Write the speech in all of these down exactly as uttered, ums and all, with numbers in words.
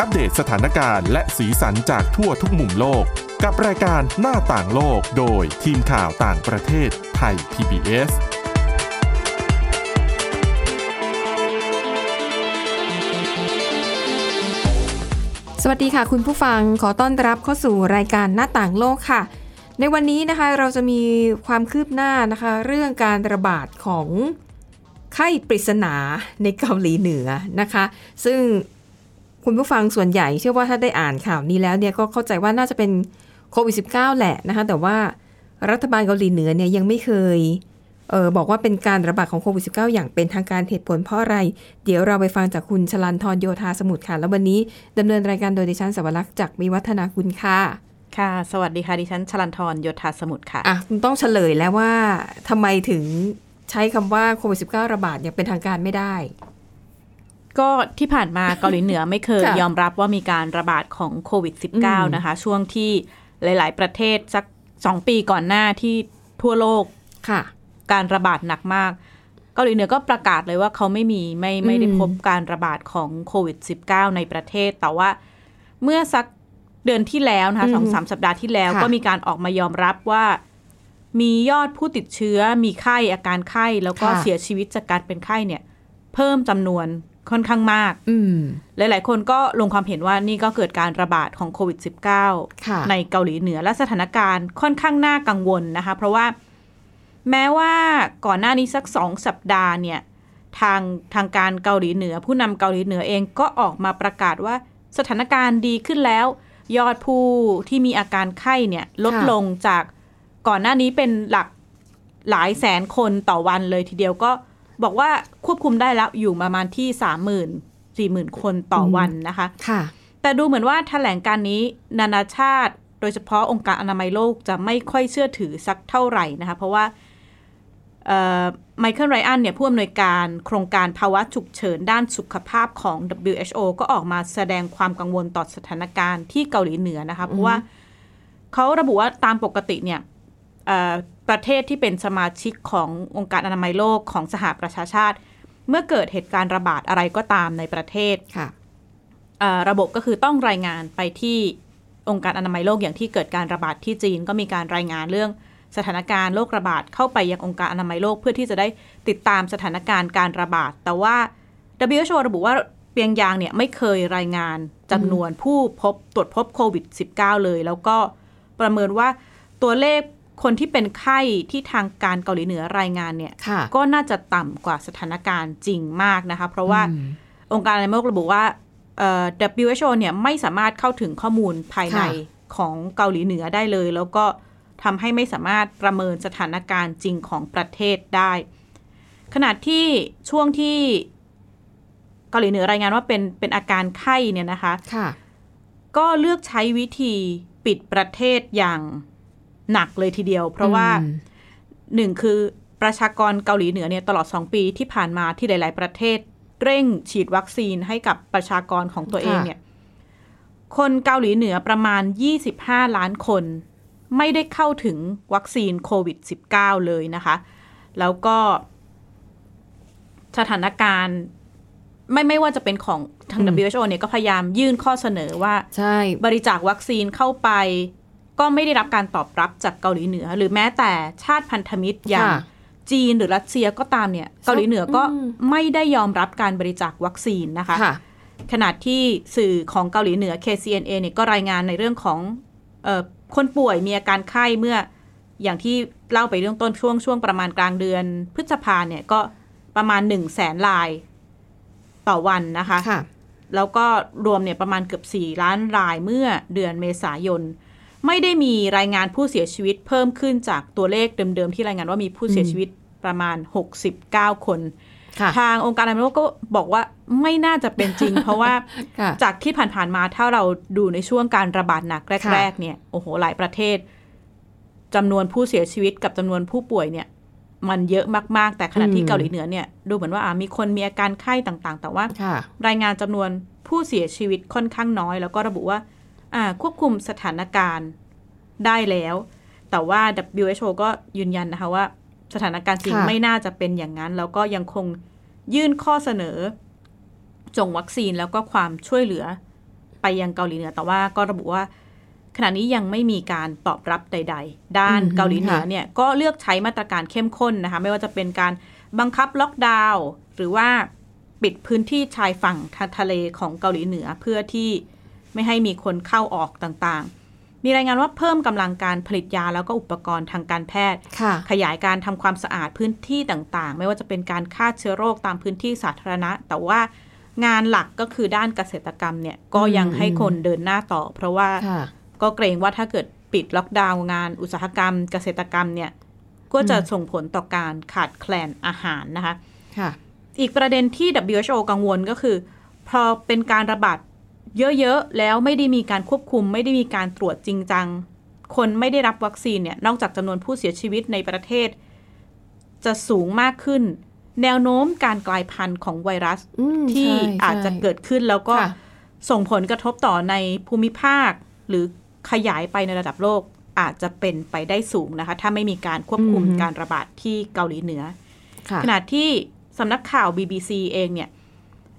อัปเดตสถานการณ์และสีสันจากทั่วทุกมุมโลกกับรายการหน้าต่างโลกโดยทีมข่าวต่างประเทศไทย พี บี เอสสวัสดีค่ะคุณผู้ฟังขอต้อนรับเข้าสู่รายการหน้าต่างโลกค่ะในวันนี้นะคะเราจะมีความคืบหน้านะคะเรื่องการระบาดของไข้ปริศนาในเกาหลีเหนือนะคะซึ่งคุณผู้ฟังส่วนใหญ่เชื่อว่าถ้าได้อ่านข่าวนี้แล้วเนี่ยก็เข้าใจว่าน่าจะเป็นโควิดสิบเก้า แหละนะคะแต่ว่ารัฐบาลเกาหลีเหนือเนี่ยยังไม่เคยเออบอกว่าเป็นการระบาดของโควิดสิบเก้า อย่างเป็นทางการเหตุผลเพราะอะไรเดี๋ยวเราไปฟังจากคุณชลันธรโยธาสมุทรค่ะแล้ววันนี้ดำเนินรายการโดยดิฉันสวรักษ์จากมีวัฒนาคุณค่ะค่ะสวัสดีค่ะดิฉันชลันธรโยธาสมุทรค่ะอ่ะคุณต้องเฉลยแล้วว่าทำไมถึงใช้คำว่าโควิดสิบเก้า ระบาดอย่างเป็นทางการไม่ได้ก็ที่ผ่านมาเกาหลีเหนือไม่เคย ยอมรับว่ามีการระบาดของโควิดสิบเก้า นะคะช่วงที่หลายๆประเทศสักสองปีก่อนหน้าที่ทั่วโลกค่ะการระบาดหนักมากเกาหลีเหนือก็ประกาศเลยว่าเขาไม่มีไม่ไม่ได้พบการระบาดของโควิดสิบเก้า ในประเทศแต่ว่าเมื่อสักเดือนที่แล้วนะคะ สองถึงสาม สัปดาห์ที่แล้วก็มีการออกมายอมรับว่ามียอดผู้ติดเชื้อมีไข้อาการไข้แล้วก็เสียชีวิตจากการเป็นไข้เนี่ยเพิ่มจำนวนค่อนข้างมากหลายๆคนก็ลงความเห็นว่านี่ก็เกิดการระบาดของโควิดสิบเก้า ในเกาหลีเหนือและสถานการณ์ค่อนข้างน่ากังวลนะคะเพราะว่าแม้ว่าก่อนหน้านี้สักสองสัปดาห์เนี่ยทางทางการเกาหลีเหนือผู้นำเกาหลีเหนือเองก็ออกมาประกาศว่าสถานการณ์ดีขึ้นแล้วยอดผู้ที่มีอาการไข้เนี่ยลดลงจากก่อนหน้านี้เป็นหลักหลายแสนคนต่อวันเลยทีเดียวก็บอกว่าควบคุมได้แล้วอยู่ประมาณที่ สามหมื่น สี่หมื่น คนต่อวันนะคะค่ะแต่ดูเหมือนว่าแถลงการนี้นานาชาติโดยเฉพาะองค์การอนามัยโลกจะไม่ค่อยเชื่อถือสักเท่าไหร่นะคะเพราะว่าไมเคิลไรอันเนี่ยผู้อำนวยการโครงการภาวะฉุกเฉินด้านสุขภาพของ ดับเบิลยู เอช โอ ก็ออกมาแสดงความกังวลต่อสถานการณ์ที่เกาหลีเหนือนะคะเพราะว่าเขาระบุว่าตามปกติเนี่ยประเทศที่เป็นสมาชิกขององค์การอนามัยโลกของสหประชาชาติเมื่อเกิดเหตุการณ์ระบาดอะไรก็ตามในประเทศระบบก็คือต้องรายงานไปที่องค์การอนามัยโลกอย่างที่เกิดการระบาดที่จีนก็มีการรายงานเรื่องสถานการณ์โรคระบาดเข้าไปยังองค์การอนามัยโลกเพื่อที่จะได้ติดตามสถานการณ์การระบาดแต่ว่า ดับเบิลยู เอช โอ ระบุว่าเปียงยางเนี่ยไม่เคยรายงานจำนวนผู้พบตรวจพบโควิด สิบเก้า เลยแล้วก็ประเมินว่าตัวเลขคนที่เป็นไข้ที่ทางการเกาหลีเหนือรายงานเนี่ยก็น่าจะต่ำกว่าสถานการณ์จริงมากนะคะเพราะว่าองค์การอนามัยโลกระบุว่า ดับเบิลยู เอช โอ เนี่ยไม่สามารถเข้าถึงข้อมูลภายในของเกาหลีเหนือได้เลยแล้วก็ทำให้ไม่สามารถประเมินสถานการณ์จริงของประเทศได้ขณะที่ช่วงที่เกาหลีเหนือรายงานว่าเป็นเป็นอาการไข้เนี่ยนะคะก็เลือกใช้วิธีปิดประเทศอย่างหนักเลยทีเดียวเพราะว่าหนึ่งคือประชากรเกาหลีเหนือเนี่ยตลอดสองปีที่ผ่านมาที่หลายๆประเทศเร่งฉีดวัคซีนให้กับประชากรของตัวเองเนี่ยคนเกาหลีเหนือประมาณยี่สิบห้าล้านคนไม่ได้เข้าถึงวัคซีนโควิด สิบเก้า เลยนะคะแล้วก็สถานการณ์ไม่ไม่ว่าจะเป็นของทาง ดับเบิลยู เอช โอ เนี่ยก็พยายามยื่นข้อเสนอว่าบริจาควัคซีนเข้าไปก็ไม่ได้รับการตอบรับจากเกาหลีเหนือหรือแม้แต่ชาติพันธมิตรอย่างจีนหรือรัสเซียก็ตามเนี่ยเกาหลีเหนือก็ไม่ได้ยอมรับการบริจาควัคซีนนะคะขณะที่สื่อของเกาหลีเหนือ เค ซี เอ็น เอ เนี่ยก็รายงานในเรื่องของคนป่วยมีอาการไข้เมื่ออย่างที่เล่าไปเรื่องต้นช่วงช่วงประมาณกลางเดือนพฤษภาเนี่ยก็ประมาณ หนึ่งแสน รายต่อวันนะคะแล้วก็รวมเนี่ยประมาณเกือบสี่ล้านรายเมื่อเดือนเมษายนไม่ได้มีรายงานผู้เสียชีวิตเพิ่มขึ้นจากตัวเลขเดิมๆที่รายงานว่ามีผู้เสียชีวิตประมาณหกสิบเก้าคนทางองค์การอนามัยโลกก็บอกว่าไม่น่าจะเป็นจริง เพราะว่าจากที่ผ่านๆมาถ้าเราดูในช่วงการระบาดหนักแรกๆเนี่ยโอ้โหหลายประเทศจำนวนผู้เสียชีวิตกับจำนวนผู้ป่วยเนี่ยมันเยอะมากๆแต่ขณะที่เกาหลีเหนือเนี่ยดูเหมือนว่ามีคนมีอาการไข้ต่างๆแต่ว่ารายงานจำนวนผู้เสียชีวิตค่อนข้างน้อยแล้วก็ระบุว่าควบคุมสถานการณ์ได้แล้วแต่ว่า ดับเบิลยู เอช โอ ก็ยืนยันนะคะว่าสถานการณ์จริงไม่น่าจะเป็นอย่างนั้นแล้วก็ยังคงยื่นข้อเสนอส่งวัคซีนแล้วก็ความช่วยเหลือ ไปยังเกาหลีเหนือแต่ว่าก็ระบุว่าขณะนี้ยังไม่มีการตอบรับใดๆด้านเกาหลีเหนือเนี่ยก็เลือกใช้มาตรการเข้มข้นนะคะไม่ว่าจะเป็นการบังคับล็อกดาวน์หรือว่าปิดพื้นที่ชายฝั่งทะเลของเกาหลีเหนือเพื่อที่ไม่ให้มีคนเข้าออกต่างๆมีรายงานว่าเพิ่มกำลังการผลิตยาแล้วก็อุปกรณ์ทางการแพทย์ขยายการทำความสะอาดพื้นที่ต่างๆไม่ว่าจะเป็นการฆ่าเชื้อโรคตามพื้นที่สาธารณะแต่ว่างานหลักก็คือด้านเกษตรกรรมเนี่ยก็ยังให้คนเดินหน้าต่อเพราะว่าก็เกรงว่าถ้าเกิดปิดล็อกดาวน์งานอุตสาหกรรมเกษตรกรรมเนี่ยก็จะส่งผลต่อการขาดแคลนอาหารนะคะอีกประเด็นที่ ดับเบิลยู เอช โอ กังวลก็คือพอเป็นการระบาดเยอะๆแล้วไม่ได้มีการควบคุมไม่ได้มีการตรวจจริงจังคนไม่ได้รับวัคซีนเนี่ยนอกจากจำนวนผู้เสียชีวิตในประเทศจะสูงมากขึ้นแนวโน้มการกลายพันธุ์ของไวรัสที่อาจจะเกิดขึ้นแล้วก็ส่งผลกระทบต่อในภูมิภาคหรือขยายไปในระดับโลกอาจจะเป็นไปได้สูงนะคะถ้าไม่มีการควบคุมการระบาดที่เกาหลีเหนือขณะที่สำนักข่าว บี บี ซี เองเนี่ย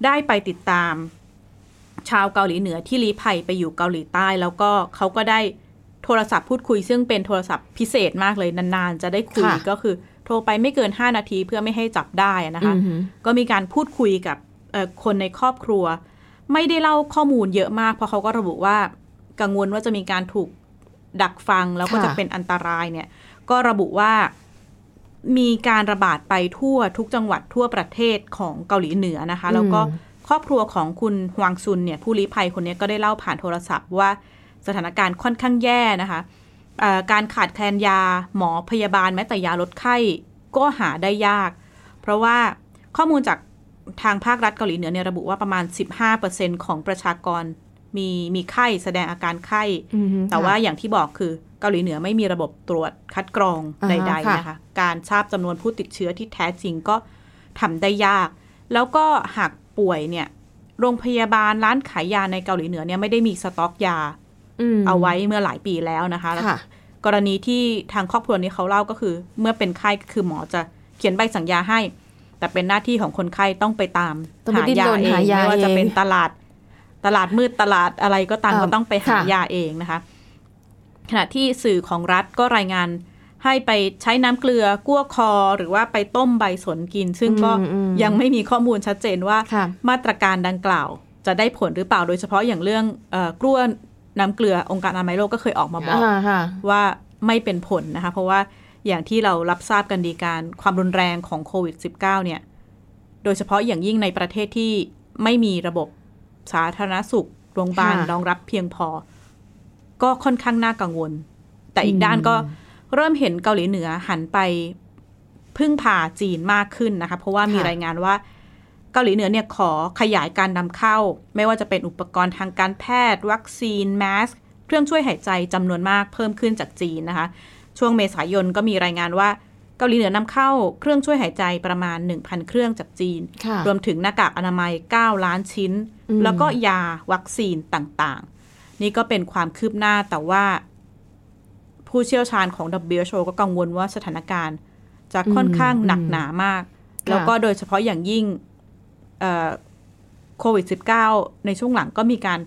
ได้ไปติดตามชาวเกาหลีเหนือที่ลี้ภัยไปอยู่เกาหลีใต้แล้วก็เขาก็ได้โทรศัพท์พูดคุยซึ่งเป็นโทรศัพท์พิเศษมากเลยนานๆจะได้คุยก็คือโทรไปไม่เกินห้านาทีเพื่อไม่ให้จับได้นะคะก็มีการพูดคุยกับคนในครอบครัวไม่ได้เล่าข้อมูลเยอะมากเพราะเขาก็ระบุว่ากังวลว่าจะมีการถูกดักฟังแล้วก็จะเป็นอันตรายเนี่ยก็ระบุว่ามีการระบาดไปทั่วทุกจังหวัดทั่วประเทศของเกาหลีเหนือนะคะแล้วก็ครอบครัวของคุณฮวางซุนเนี่ยผู้ลี้ภัยคนนี้ก็ได้เล่าผ่านโทรศัพท์ว่าสถานการณ์ค่อนข้างแย่นะคะการขาดแคลนยาหมอพยาบาลแม้แต่ยาลดไข้ก็หาได้ยากเพราะว่าข้อมูลจากทางภาครัฐเกาหลีเหนือเนี่ยระบุว่าประมาณ สิบห้าเปอร์เซ็นต์ ของประชากรมีมีไข้แสดงอาการไข้แต่ว่าอย่างที่บอกคือเกาหลีเหนือไม่มีระบบตรวจคัดกรองใดๆนะคะการทราบจำนวนผู้ติดเชื้อที่แท้จริงก็ทำได้ยากแล้วก็หากป่วยเนี่ยโรงพยาบาลร้านขายยาในเกาหลีเหนือเนี่ยไม่ได้มีสต็อกยาเอาไว้เมื่อหลายปีแล้วนะคะกรณีที่ทางครอบครัวนี้เขาเล่าก็คือเมื่อเป็นไข้คือหมอจะเขียนใบสั่งยาให้แต่เป็นหน้าที่ของคนไข้ต้องไปตามหายาเองไม่ว่าจะเป็นตลาดตลาดมืดตลาดอะไรก็ตามก็ต้องไปหายาเองนะคะขณะที่สื่อของรัฐก็รายงานให้ไปใช้น้ำเกลือกั่วคอหรือว่าไปต้มใบสนกินซึ่งก็ยังไม่มีข้อมูลชัดเจนว่ามาตรการดังกล่าวจะได้ผลหรือเปล่าโดยเฉพาะอย่างเรื่องกล้วยน้ำเกลือองค์การอนามัยโลกก็เคยออกมาบอกว่าไม่เป็นผลนะคะเพราะว่าอย่างที่เรารับทราบกันดีการความรุนแรงของโควิด สิบเก้า เนี่ยโดยเฉพาะอย่างยิ่งในประเทศที่ไม่มีระบบสาธารณสุขโรงพยาบาลรองรับเพียงพอก็ค่อนข้างน่ากังวลแต่อีกด้านก็เริ่มเห็นเกาหลีเหนือหันไปพึ่งพาจีนมากขึ้นนะคะเพราะว่ามีรายงานว่าเกาหลีเหนือเนี่ยขอขยายการนำเข้าไม่ว่าจะเป็นอุปกรณ์ทางการแพทย์วัคซีนแมสก์เครื่องช่วยหายใจจำนวนมากเพิ่มขึ้นจากจีนนะคะช่วงเมษายนก็มีรายงานว่าเกาหลีเหนือนำเข้าเครื่องช่วยหายใจประมาณ หนึ่งพัน เครื่องจากจีนรวมถึงหน้ากากอนามัยเก้าล้านชิ้นแล้วก็ยาวัคซีนต่างๆนี่ก็เป็นความคืบหน้าแต่ว่าผู้เชี่ยวชาญของ ดับเบิลยู เอช โอ ก็กังวลว่าสถานการณ์จะค่อนข้างหนักหนามากแล้วก็โดยเฉพาะอย่างยิ่งโควิด สิบเก้า ในช่วงหลังก็มีการ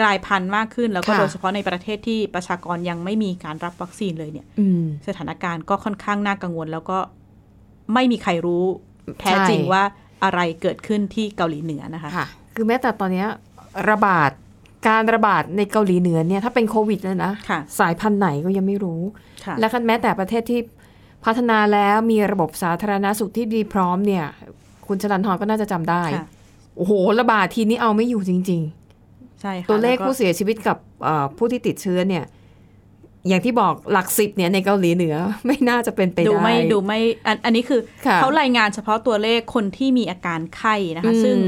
กลายพันธุ์มากขึ้นแล้วก็โดยเฉพาะในประเทศที่ประชากรยังไม่มีการรับวัคซีนเลยเนี่ยสถานการณ์ก็ค่อนข้างน่ากังวลแล้วก็ไม่มีใครรู้แท้จริงว่าอะไรเกิดขึ้นที่เกาหลีเหนือนะคะคือแม้แต่ตอนนี้ระบาดการระบาดในเกาหลีเหนือเนี่ยถ้าเป็นโควิดเลยนะสายพันธุ์ไหนก็ยังไม่รู้และแม้แต่ประเทศที่พัฒนาแล้วมีระบบสาธารณสุขที่ดีพร้อมเนี่ยคุณชลันทรก็น่าจะจำได้โอ้โหระบาดทีนี้เอาไม่อยู่จริงๆตัวเลขผู้เสียชีวิตกับผู้ที่ติดเชื้อเนี่ยอย่างที่บอกหลักสิบเนี่ยในเกาหลีเหนือไม่น่าจะเป็นไปได้ดูไม่ดูไม่อันอันนี้คือเขารายงานเฉพาะตัวเลขคนที่มีอาการไข้นะคะซึ่ง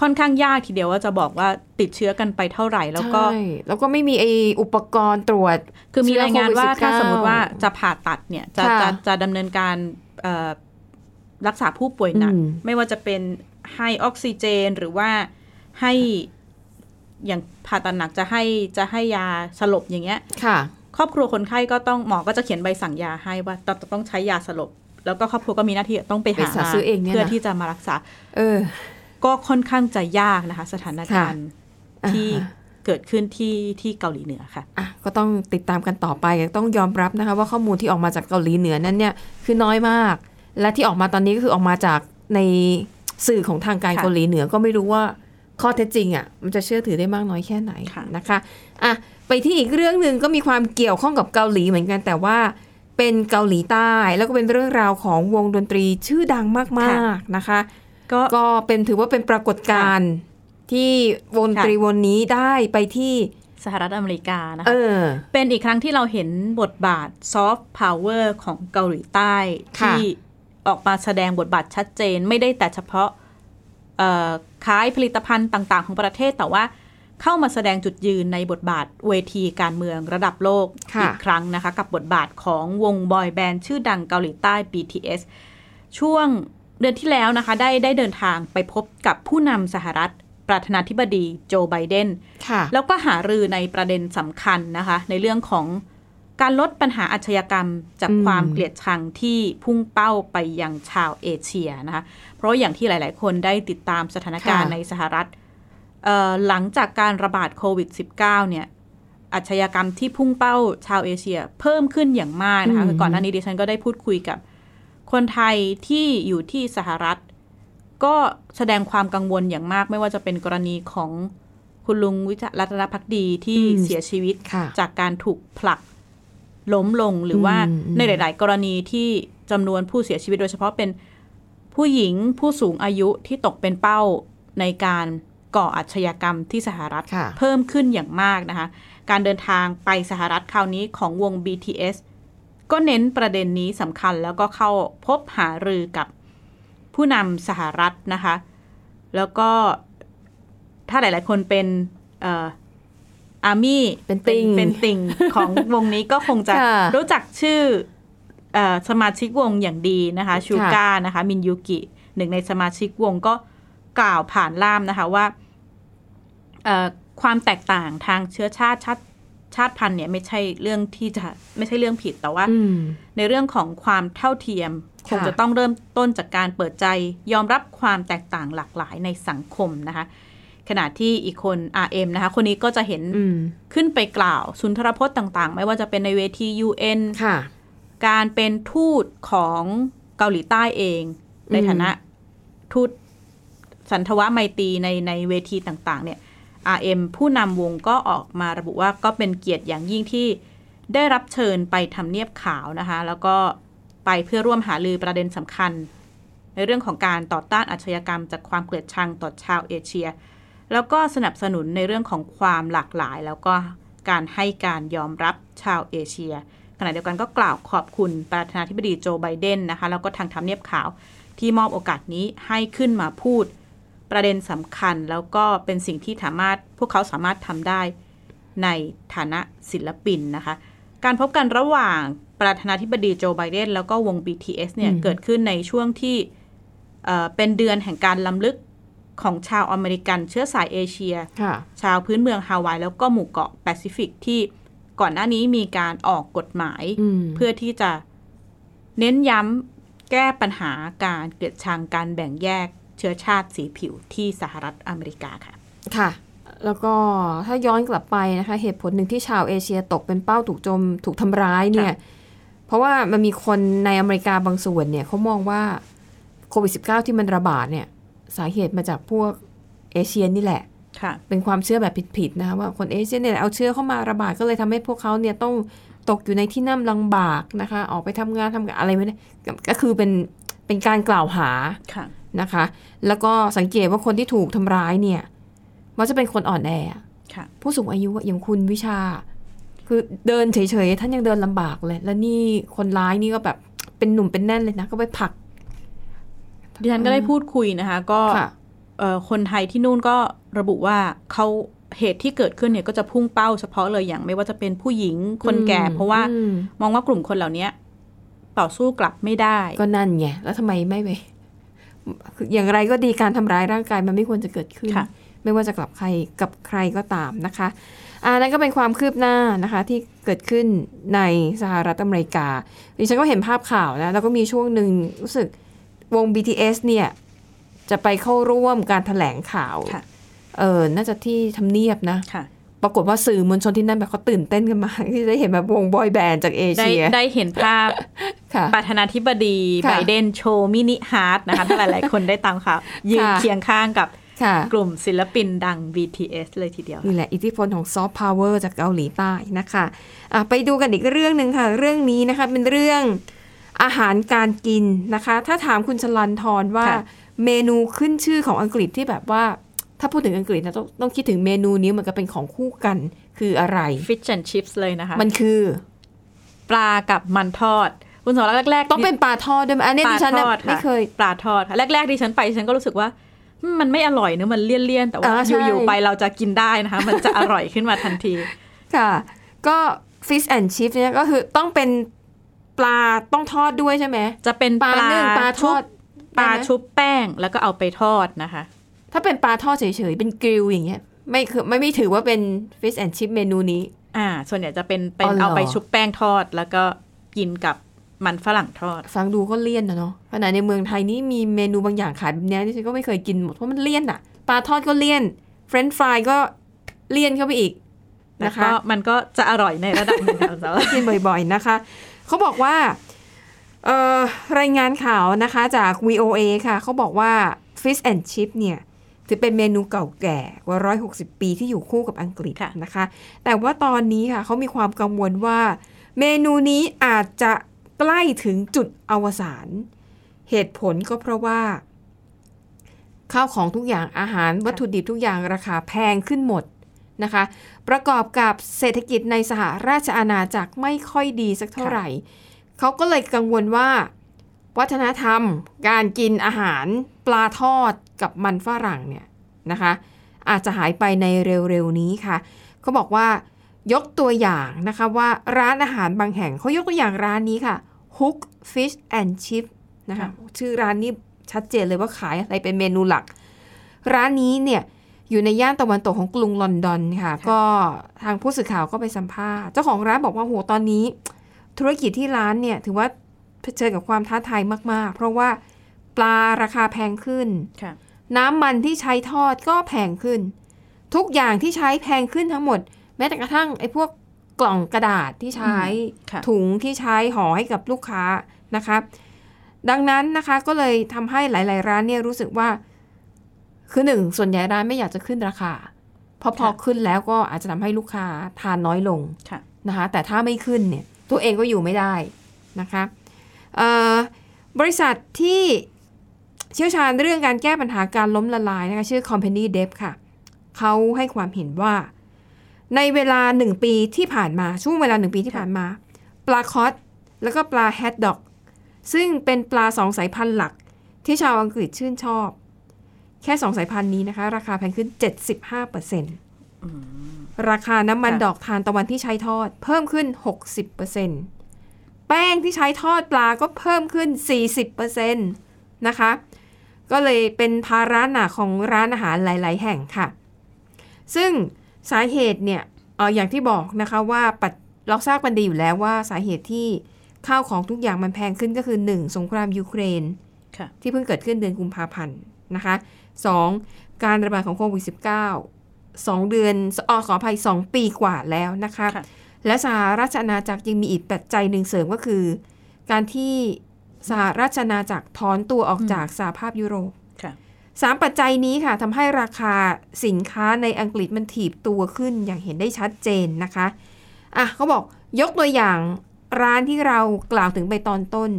ค่อนข้างยากทีเดียวว่าจะบอกว่าติดเชื้อกันไปเท่าไหร่แล้วก็แล้วก็ไม่มีไอ้อุปกรณ์ตรวจคือมีรายงานว่าถ้าสมมติว่าจะผ่าตัดเนี่ยจะจะจะดำเนินการรักษาผู้ป่วยหนักไม่ว่าจะเป็นให้ออกซิเจนหรือว่าให้อย่างผ่าตัดหนักจะให้จะให้ยาสลบอย่างเงี้ยครอบครัวคนไข้ก็ต้องหมอก็จะเขียนใบสั่งยาให้ว่าต้องใช้ยาสลบแล้วก็ครอบครัวก็มีหน้าที่ต้องไปหาซื้อเองเพื่อที่จะมารักษาเออก็ค่อนข้างจะยากนะคะสถานการณ์ ที่เกิดขึ้นที่ที่เกาหลีเหนือค่ะอ่ะก็ต้องติดตามกันต่อไปต้องยอมรับนะคะว่าข้อมูลที่ออกมาจากเกาหลีเหนือนั้นเนี่ยคือน้อยมากและที่ออกมาตอนนี้ก็คือออกมาจากในสื่อของทางการเกาหลีเหนือก็ไม่รู้ว่าข้อเท็จจริงอ่ะมันจะเชื่อถือได้มากน้อยแค่ไหนนะคะอ่ะไปที่อีกเรื่องนึงก็มีความเกี่ยวข้องกับเกาหลีเหมือนกันแต่ว่าเป็นเกาหลีใต้แล้วก็เป็นเรื่องราวของวงดนตรีชื่อดังมากๆนะคะก็ก็เป็นถือว่าเป็นปรากฏการณ์ที่วงดนตรีวงนี้ได้ไปที่สหรัฐอเมริกานะคะ เ, ออเป็นอีกครั้งที่เราเห็นบทบาทซอฟต์พาวเวอร์ของเกาหลีใต้ที่ออกมาแสดงบทบาทชัดเจนไม่ได้แต่เฉพาะขายผลิตภัณฑ์ต่างๆของประเทศแต่ว่าเข้ามาแสดงจุดยืนในบทบาทเวทีการเมืองระดับโลกอีกครั้งนะคะกับบทบาทของวงบอยแบนด์ชื่อดังเกาหลีใต้ บี ที เอส ช่วงเดือนที่แล้วนะคะได้ได้เดินทางไปพบกับผู้นำสหรัฐประธานาธิบดีโจไบเดนแล้วก็หารือในประเด็นสำคัญนะคะในเรื่องของการลดปัญหาอาชญากรรมจากความเกลียดชังที่พุ่งเป้าไปยังชาวเอเชียนะคะเพราะอย่างที่หลายๆคนได้ติดตามสถานการณ์ในสหรัฐหลังจากการระบาดโควิด สิบเก้า เนี่ยอาชญากรรมที่พุ่งเป้าชาวเอเชียเพิ่มขึ้นอย่างมากนะคะก่อนหน้านี้ดิฉันก็ได้พูดคุยกับคนไทยที่อยู่ที่สหรัฐก็แสดงความกังวลอย่างมากไม่ว่าจะเป็นกรณีของคุณลุงวิจักรรัตนภักดีที่เสียชีวิตจากการถูกผลักล้มลงหรือว่าในหลายๆกรณีที่จำนวนผู้เสียชีวิตโดยเฉพาะเป็นผู้หญิงผู้สูงอายุที่ตกเป็นเป้าในการก่ออาชญากรรมที่สหรัฐเพิ่มขึ้นอย่างมากนะคะการเดินทางไปสหรัฐคราวนี้ของวง บี ที เอส ก็เน้นประเด็นนี้สำคัญแล้วก็เข้าพบหารือกับผู้นำสหรัฐนะคะแล้วก็ถ้าหลายๆคนเป็นเอ่ออาร์มี่เป็นติ่งเป็นติ่งของวงนี้ก็คงจะรู้จักชื่อเอ่อสมาชิกวงอย่างดีนะคะชูก้านะคะมินยูกิหนึ่งในสมาชิกวงก็กล่าวผ่านล่ามนะคะว่าความแตกต่างทางเชื้อชาติชาติชาติพันธุ์เนี่ยไม่ใช่เรื่องที่จะไม่ใช่เรื่องผิดแต่ว่าในเรื่องของความเท่าเทียมคงจะต้องเริ่มต้นจากการเปิดใจยอมรับความแตกต่างหลากหลายในสังคมนะคะขณะที่อีกคน อาร์ เอ็ม นะคะคนนี้ก็จะเห็นขึ้นไปกล่าวสุนทรพจน์ต่างๆไม่ว่าจะเป็นในเวที ยู เอ็น การเป็นทูตของเกาหลีใต้เองในฐานะทูตสันทวไมตรีในในเวทีต่างๆเนี่ย อาร์ เอ็ม ผู้นำวงก็ออกมาระบุว่าก็เป็นเกียรติอย่างยิ่งที่ได้รับเชิญไปทำเนียบขาวนะคะแล้วก็ไปเพื่อร่วมหารือประเด็นสำคัญในเรื่องของการต่อต้านอาชญากรรมจากความเกลียดชังต่อชาวเอเชียแล้วก็สนับสนุนในเรื่องของความหลากหลายแล้วก็การให้การยอมรับชาวเอเชียขณะเดียวกันก็กล่าวขอบคุณประธานาธิบดีโจไบเดนนะคะแล้วก็ทางทำเนียบขาวที่มอบโอกาสนี้ให้ขึ้นมาพูดประเด็นสำคัญแล้วก็เป็นสิ่งที่สามารถพวกเขาสามารถทำได้ในฐานะศิลปินนะคะการพบกันระหว่างประธานาธิบดีโจไบเดนแล้วก็วง บี ที เอส เนี่ยเกิดขึ้นในช่วงที่เอ่อเป็นเดือนแห่งการล้ำลึกของชาวอเมริกันเชื้อสายเอเชียชาวพื้นเมืองฮาวายแล้วก็หมู่เกาะแปซิฟิกที่ก่อนหน้านี้มีการออกกฎหมายเพื่อที่จะเน้นย้ำแก้ปัญหาการเกลียดชังการแบ่งแยกเชื้อชาติสีผิวที่สหรัฐอเมริกาค่ะค่ะแล้วก็ถ้าย้อนกลับไปนะคะเหตุผลหนึ่งที่ชาวเอเชียตกเป็นเป้าถูกโจมถูกทำร้ายเนี่ยเพราะว่ามันมีคนในอเมริกาบางส่วนเนี่ยเขามองว่าโควิดสิบเก้า ที่มันระบาดเนี่ยสาเหตุมาจากพวกเอเชียนี่แหละเป็นความเชื่อแบบผิดๆนะคะว่าคนเอเชียเนี่ยเอาเชื้อเข้ามาระบาดก็เลยทำให้พวกเขาเนี่ยต้องตกอยู่ในที่นั่งลำบากนะคะออกไปทำงานทำอะไรไม่ได้ก็คือเป็นเป็นการกล่าวหานะคะแล้วก็สังเกตว่าคนที่ถูกทำร้ายเนี่ยมันจะเป็นคนอ่อนแอผู้สูงอายุอย่างคุณวิชาคือเดินเฉยๆท่านยังเดินลำบากเลยแล้วนี่คนร้ายนี่ก็แบบเป็นหนุ่มเป็นแน่นเลยนะก็ไปผลักดิฉันก็ได้พูดคุยนะคะก็คนไทยที่นู่นก็ระบุว่าเขาเหตุที่เกิดขึ้นเนี่ยก็จะพุ่งเป้าเฉพาะเลยอย่างไม่ว่าจะเป็นผู้หญิงคนแก่เพราะว่ามองว่ากลุ่มคนเหล่านี้ต่อสู้กลับไม่ได้ก็นั่นไงแล้วทำไมไม่ไปอย่างไรก็ดีการทำร้ายร่างกายมันไม่ควรจะเกิดขึ้นไม่ว่าจะกลับใครกับใครก็ตามนะคะอันนั้นก็เป็นความคืบหน้านะคะที่เกิดขึ้นในสหรัฐอเมริกาดิฉันก็เห็นภาพข่าวนะแล้วก็มีช่วงหนึ่งรู้สึกวง บี ที เอส เนี่ยจะไปเข้าร่วมการแถลงข่าว เออน่าจะที่ทำเนียบนะปรากฏว่าสื่อมวลชนที่นั่นแบบเขาตื่นเต้นกันมากที่ได้เห็นแบบวงบอยแบนด์จากเอเชียได้เห็นภาพประธานาธิบดีไบเดนโชว์มินิฮาร์ทนะคะถ้าหลายๆคนได้ตามข่าวยืนเคียงข้างกับกลุ่มศิลปินดัง บี ที เอส เลยทีเดียวนี่แหละอิทธิพลของซอฟต์พาวเวอร์จากเกาหลีใต้นะคะอ่ะไปดูกันอีกเรื่องนึงค่ะเรื่องนี้นะคะเป็นเรื่องอาหารการกินนะคะถ้าถามคุณชลันทรว่าเมนูขึ้นชื่อของอังกฤษที่แบบว่าถ้าพูดถึงอังกฤษนะต้องต้องคิดถึงเมนูนี้มันก็เป็นของคู่กันคืออะไร Fish and Chips เลยนะคะมันคือปลากับมันทอดคุณสอนแรกๆต้องเป็นปลาทอดด้วยอันนี้ดิฉันไม่เคยปลาทอดแรกๆดิฉันไปฉันก็รู้สึกว่ามันไม่อร่อยเนอะมันเลี่ยนๆแต่ว่าอยู่ๆไปเราจะกินได้นะคะมันจะอร่อยขึ้นมาทันทีค่ะก็ Fish and Chips เนี่ยก็คือต้องเป็นปลาต้องทอดด้วยใช่ไหมจะเป็นปลานึ่งปลาทอดปลาชุบแป้งแล้วก็เอาไปทอดนะคะถ้าเป็นปลาทอดเฉยๆเป็นกริลอย่างเงี้ยไม่คือไม่ไม่ถือว่าเป็น Fish and Chips เมนูนี้อ่าส่วนใหญ่จะเป็นเป็นเอาไปชุบแป้งทอดแล้วก็กินกับมันฝรั่งทอดฟังดูก็เลี่ยนนะเนาะขณะในเมืองไทยนี่มีเมนูบางอย่างขายแบบนี้ที่ฉันก็ไม่เคยกินหมดเพราะมันเลี่ยนอะปลาทอดก็เลี่ยนเฟรนช์ฟรายก็เลี่ยนเข้าไปอีกนะคะมันก็จะอร่อยในระดับนึงแล้ว กินบ่อยๆนะคะเขาบอกว่าเอ่อรายงานข่าวนะคะจาก วี โอ เอ ค่ะเขาบอกว่า Fish and Chips เนี่ยถือเป็นเมนูเก่าแก่กว่าหนึ่งร้อยหกสิบปีที่อยู่คู่กับอังกฤษนะคะแต่ว่าตอนนี้ค่ะเขามีความกังวลว่าเมนูนี้อาจจะใกล้ถึงจุดอวสานเหตุผลก็เพราะว่าข้าวของทุกอย่างอาหารวัตถุดิบทุกอย่างราคาแพงขึ้นหมดนะคะประกอบกับเศรษฐกิจในสหราชอาณาจักรไม่ค่อยดีสักเท่าไหร่เขาก็เลยกังวลว่าวัฒนธรรมการกินอาหารปลาทอดกับมันฝรั่งเนี่ยนะคะอาจจะหายไปในเร็วๆนี้ค่ะเขาบอกว่ายกตัวอย่างนะคะว่าร้านอาหารบางแห่งเขายกตัวอย่างร้านนี้ค่ะ Hook Fish and Chips นะคะชื่อร้านนี้ชัดเจนเลยว่าขายอะไรเป็นเมนูหลักร้านนี้เนี่ยอยู่ในย่านตะวันตกของกรุงลอนดอนค่ะก็ทางผู้สื่อข่าวก็ไปสัมภาษณ์เจ้าของร้านบอกว่าโหตอนนี้ธุรกิจที่ร้านเนี่ยถือว่าเผชิญกับความท้าทายมากๆเพราะว่าปลาราคาแพงขึ้นน้ำมันที่ใช้ทอดก็แพงขึ้นทุกอย่างที่ใช้แพงขึ้นทั้งหมดแม้แต่กระทั่งไอ้พวกกล่องกระดาษที่ใช้ถุงที่ใช้ห่อให้กับลูกค้านะคะดังนั้นนะคะก็เลยทำให้หลายๆร้านเนี่ยรู้สึกว่าคือหนึ่งส่วนใหญ่ร้านไม่อยากจะขึ้นราคาพอพอขึ้นแล้วก็อาจจะทำให้ลูกค้าทานน้อยลงนะคะแต่ถ้าไม่ขึ้นเนี่ยตัวเองก็อยู่ไม่ได้นะคะบริษัทที่เชี่ยวชาญเรื่องการแก้ปัญหาการล้มละลายนะคะชื่อ Company Debt ค่ะเขาให้ความเห็นว่าในเวลาหนึ่งปีที่ผ่านมาช่วงเวลาหนึ่งปีที่ผ่านมาปลาคอสแล้วก็ปลาแฮดด็อกซึ่งเป็นปลาสองสายพันธุ์หลักที่ชาวอังกฤษชื่นชอบแค่สองสายพันธุ์นี้นะคะราคาแพงขึ้น เจ็ดสิบห้าเปอร์เซ็นต์ ราคาน้ำมันดอกทานตะวันที่ใช้ทอดเพิ่มขึ้น หกสิบเปอร์เซ็นต์ แป้งที่ใช้ทอดปลาก็เพิ่มขึ้น สี่สิบเปอร์เซ็นต์ นะคะก็เลยเป็นภาระหนักของร้านอาหารหลายๆแห่งค่ะซึ่งสาเหตุเนี่ยเอ่ออย่างที่บอกนะคะว่าเราทราบกันดีอยู่แล้วว่าสาเหตุที่ข้าวของทุกอย่างมันแพงขึ้นก็คือหนึ่งสงครามยูเครนที่เพิ่งเกิดขึ้นเดือนกุมภาพันธ์นะคะสองการระบาดของโควิด สิบเก้า สองเดือนอ๋อขออภัยสองปีกว่าแล้วนะคะและสหราชอาณาจักรยังมีอีกปัจจัยหนึ่งเสริมก็คือการที่สหราชอาณาจักรถอนตัวออกจากสหภาพยุโรปสามปัจจัยนี้ค่ะทำให้ราคาสินค้าในอังกฤษมันถีบตัวขึ้นอย่างเห็นได้ชัดเจนนะคะอ่ะเขาบอกยกตัวอย่างร้านที่เรากล่าวถึงไปตอนต้น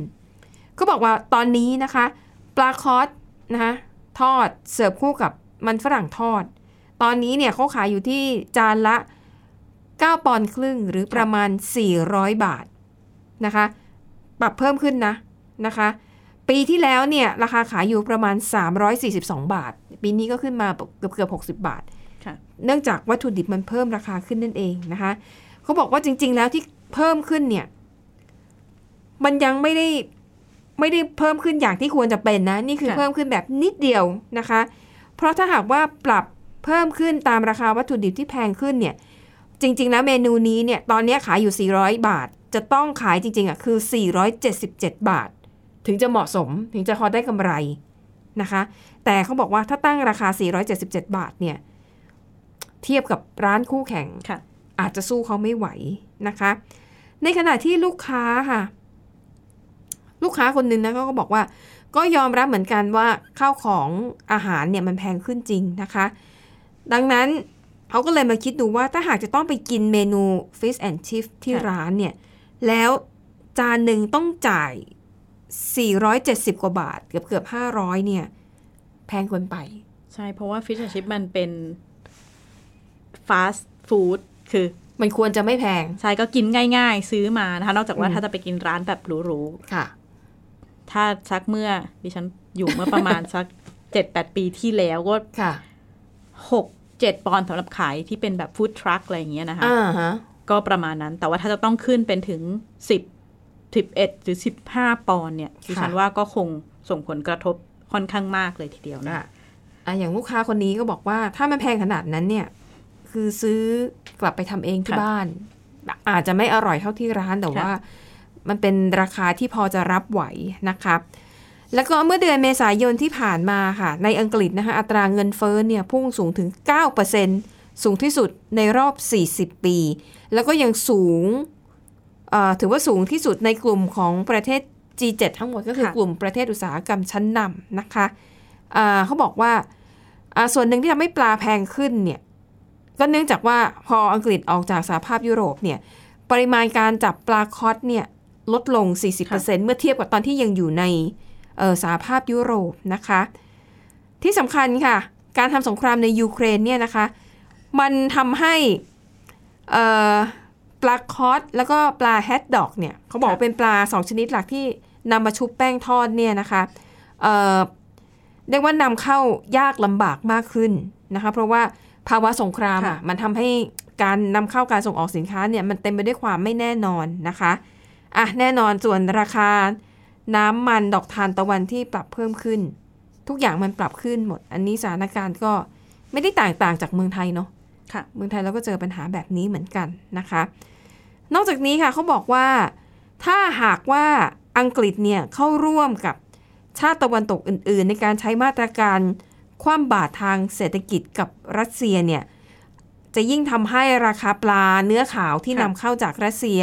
เขาบอกว่าตอนนี้นะคะปลาคอสนะคะทอดเสิร์ฟคู่กับมันฝรั่งทอดตอนนี้เนี่ยเขาขายอยู่ที่จานละเก้าปอนด์ครึ่งหรือประมาณสี่ร้อยบาทนะคะปรับเพิ่มขึ้นนะนะคะปีที่แล้วเนี่ยราคาขายอยู่ประมาณสามร้อยสี่สิบสองบาทปีนี้ก็ขึ้นมาเกือบๆหกสิบบาทเนื่องจากวัตถุดิบมันเพิ่มราคาขึ้นนั่นเองนะคะเขาบอกว่าจริงๆแล้วที่เพิ่มขึ้นเนี่ยมันยังไม่ได้ไม่ได้เพิ่มขึ้นอย่างที่ควรจะเป็นนะนี่คือเพิ่มขึ้นแบบนิดเดียวนะคะเพราะถ้าหากว่าปรับเพิ่มขึ้นตามราคาวัตถุดิบที่แพงขึ้นเนี่ยจริงๆแล้วเมนูนี้เนี่ยตอนนี้ขายอยู่สี่ร้อยบาทจะต้องขายจริงๆอ่ะคือสี่ร้อยเจ็ดสิบเจ็ดบาทถึงจะเหมาะสมถึงจะพอได้กำไรนะคะแต่เขาบอกว่าถ้าตั้งราคาสี่ร้อยเจ็ดสิบเจ็ดบาทเนี่ย เทียบกับร้านคู่แข่งอาจจะสู้เขาไม่ไหวนะคะในขณะที่ลูกค้าค่ะลูกค้าคนนึงนะเขาก็บอกว่าก็ยอมรับเหมือนกันว่าข้าวของอาหารเนี่ยมันแพงขึ้นจริงนะคะดังนั้นเขาก็เลยมาคิดดูว่าถ้าหากจะต้องไปกินเมนู Fish and Chips ที่ร้านเนี่ยแล้วจานหนึ่งต้องจ่ายสี่ร้อยเจ็ดสิบกว่าบาทเกือบๆห้าร้อยเนี่ยแพงเกินไปใช่เพราะว่า Fish and Chips มันเป็นฟาสต์ฟู้ดคือมันควรจะไม่แพงใช่ก็กินง่ายๆซื้อมานะคะนอกจากว่าถ้าจะไปกินร้านแบบหรูๆค่ะถ้าสักเมื่อดิฉันอยู่เมื่อประมาณสัก เจ็ดแปด ปีที่แล้วก็ค่ะหกเจ็ดปอนด์สำหรับขายที่เป็นแบบฟู้ดทรัคอะไรอย่างเงี้ยนะคะอ่าฮะก็ประมาณนั้นแต่ว่าถ้าจะต้องขึ้นเป็นถึงสิบ สิบเอ็ดหรือสิบห้าปอนด์เนี่ยดิฉันว่าก็คงส่งผลกระทบค่อนข้างมากเลยทีเดียวนะอ่ะอย่างลูกค้าคนนี้ก็บอกว่าถ้ามันแพงขนาดนั้นเนี่ยคือซื้อกลับไปทำเองที่บ้านอาจจะไม่อร่อยเท่าที่ร้านแต่ว่ามันเป็นราคาที่พอจะรับไหวนะคะแล้วก็เมื่อเดือนเมษายนที่ผ่านมาค่ะในอังกฤษนะคะอัตราเงินเฟ้อเนี่ยพุ่งสูงถึง เก้าเปอร์เซ็นต์ สูงที่สุดในรอบสี่สิบปีแล้วก็ยังสูงถือว่าสูงที่สุดในกลุ่มของประเทศ จี เจ็ด ทั้งหมดก็คือกลุ่มประเทศอุตสาหกรรมชั้นนำนะคะเขาบอกว่าส่วนหนึ่งที่ทำให้ปลาแพงขึ้นเนี่ยก็เนื่องจากว่าพออังกฤษออกจากสหภาพยุโรปเนี่ยปริมาณการจับปลาคอสเนี่ยลดลง สี่สิบเปอร์เซ็นต์ เมื่อเทียบกับตอนที่ยังอยู่ในสหภาพยุโรปนะคะที่สำคัญค่ะการทำสงครามในยูเครนเนี่ยนะคะมันทำให้ปลาคอสแล้วก็ปลาแฮดด็อกเนี่ยเขาบอกเป็นปลาสองชนิดหลักที่นำมาชุบแป้งทอดเนี่ยนะคะเอ่อเรียกว่านำเข้ายากลำบากมากขึ้นนะคะเพราะว่าภาวะสงครามมันทำให้การนำเข้าการส่งออกสินค้าเนี่ยมันเต็มไปด้วยความไม่แน่นอนนะคะอ่ะแน่นอนส่วนราคาน้ำมันดอกทานตะวันที่ปรับเพิ่มขึ้นทุกอย่างมันปรับขึ้นหมดอันนี้สถานการณ์ก็ไม่ได้ต่างต่างจากเมืองไทยเนาะค่ะเมืองไทยเราก็เจอปัญหาแบบนี้เหมือนกันนะคะนอกจากนี้ค่ะเขาบอกว่าถ้าหากว่าอังกฤษเนี่ยเข้าร่วมกับชาติตะวันตกอื่นๆในการใช้มาตรการคว่ำบาตรทางเศรษฐกิจกับรัสเซียเนี่ยจะยิ่งทำให้ราคาปลาเนื้อขาวที่นำเข้าจากรัสเซีย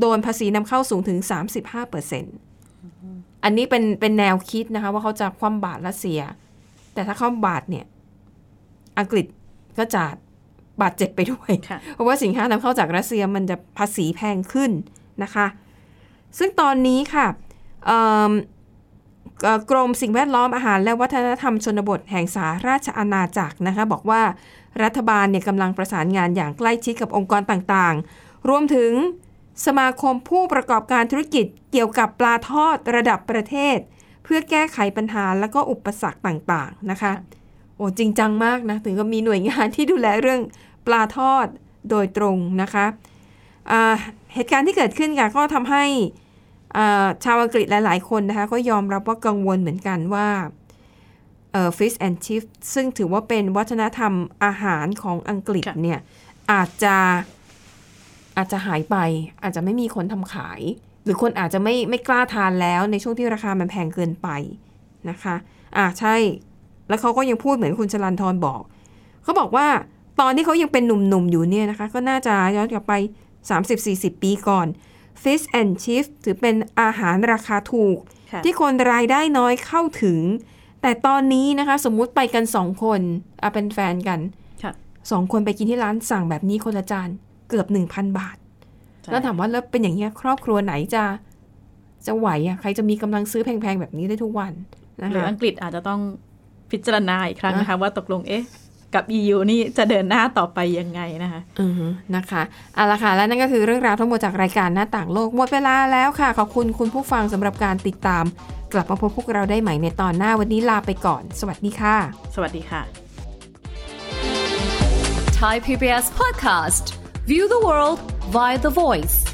โดนภาษีนำเข้าสูงถึง สามสิบห้าเปอร์เซ็นต์ อันนี้เป็นเป็นแนวคิดนะคะว่าเขาจะคว่ำบาตรรัสเซียแต่ถ้าคว่ำบาตรเนี่ยอังกฤษก็จะบาดเจ็บไปด้วยเพราะว่าสินค้านำเข้าจากรัสเซียมันจะภาษีแพงขึ้นนะคะซึ่งตอนนี้ค่ะกรมสิ่งแวดล้อมอาหารและวัฒนธรรมชนบทแห่งสหราชอาณาจักรนะคะบอกว่ารัฐบาลเนี่ยกำลังประสานงานอย่างใกล้ชิดกับองค์กรต่างๆรวมถึงสมาคมผู้ประกอบการธุรกิจเกี่ยวกับปลาทอดระดับประเทศเพื่อแก้ไขปัญหาและก็อุปสรรคต่างๆนะคะโอ้จริงจังมากนะถึงก็มีหน่วยงานที่ดูแลเรื่องปลาทอดโดยตรงนะคะเหตุการณ์ที่เกิดขึ้นค่ะก็ทำให้ชาวอังกฤษหลายๆคนนะคะก็ยอมรับว่ากังวลเหมือนกันว่า Fish and Chips ซึ่งถือว่าเป็นวัฒนธรรมอาหารของอังกฤษเนี่ยอาจจะอาจจะหายไปอาจจะไม่มีคนทำขายหรือคนอาจจะไม่ไม่กล้าทานแล้วในช่วงที่ราคามันแพงเกินไปนะคะอ่าใช่แล้วเขาก็ยังพูดเหมือนคุณชลันทรบอกเขาบอกว่าตอนที่เขายังเป็นหนุ่มๆอยู่เนี่ยนะคะก็น่าจะย้อนกลับไป สามสิบถึงสี่สิบ ปีก่อน Fish and Chips ถือเป็นอาหารราคาถูกที่คนรายได้น้อยเข้าถึงแต่ตอนนี้นะคะสมมุติไปกันสองคนอ่ะเป็นแฟนกันสองคนไปกินที่ร้านสั่งแบบนี้คนละจานเกือบ หนึ่งพัน บาทแล้วถามว่าแล้วเป็นอย่างเงี้ยครอบครัวไหนจะจะไหวอ่ะใครจะมีกำลังซื้อแพงๆแบบนี้ได้ทุกวันนะคะหรืออังกฤษอาจจะต้องพิจารณาอีกครั้งนะคะว่าตกลงเอ๊ะกับ อี ยู นี่จะเดินหน้าต่อไปยังไงนะคะอือนะคะเอาละค่ะและนั่นก็คือเรื่องราวทั้งหมดจากรายการหน้าต่างโลกหมดเวลาแล้วค่ะขอบคุณคุณผู้ฟังสำหรับการติดตามกลับมาพบพวกเราได้ใหม่ในตอนหน้าวันนี้ลาไปก่อนสวัสดีค่ะสวัสดีค่ะ Thai พี บี เอส Podcast View the world via The Voice